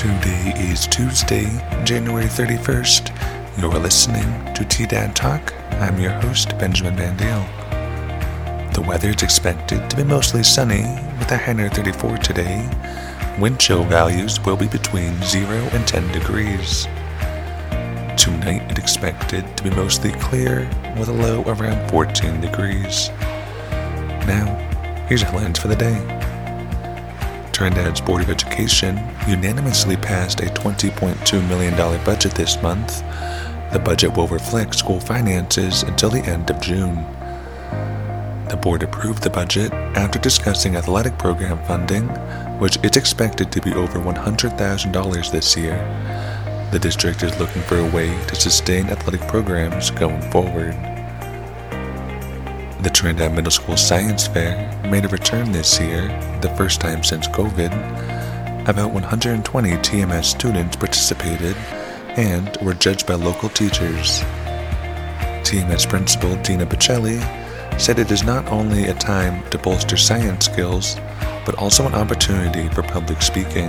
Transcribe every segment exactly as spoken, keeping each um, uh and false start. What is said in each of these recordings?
Today is Tuesday, January thirty-first. You're listening to T-Dad Talk. I'm your host, Benjamin Van Dale. The weather is expected to be mostly sunny with a high near thirty-four today. Wind chill values will be between zero and ten degrees. Tonight, it's expected to be mostly clear with a low around fourteen degrees. Now, here's our plans for the day. Trinidad's Board of Education unanimously passed a twenty point two million dollars budget this month. The budget will reflect school finances until the end of June. The board approved the budget after discussing athletic program funding, which is expected to be over one hundred thousand dollars this year. The district is looking for a way to sustain athletic programs going forward. The Trinidad Middle School Science Fair made a return this year, the first time since COVID. About one hundred twenty T M S students participated and were judged by local teachers. T M S Principal Dina Pacelli said it is not only a time to bolster science skills, but also an opportunity for public speaking.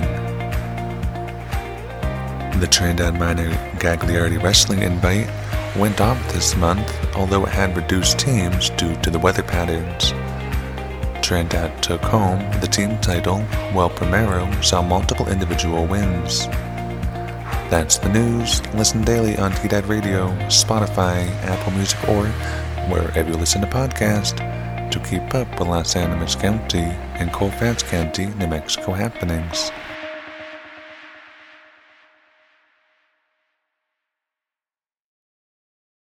The Trinidad Minor Gagliardi Wrestling Invite went off this month, although it had reduced teams due to the weather patterns. Trendat took home the team title, while Primero saw multiple individual wins. That's the news. Listen daily on T-Dad Radio, Spotify, Apple Music, or wherever you listen to podcasts to keep up with Las Animas County and Colfax County, New Mexico happenings.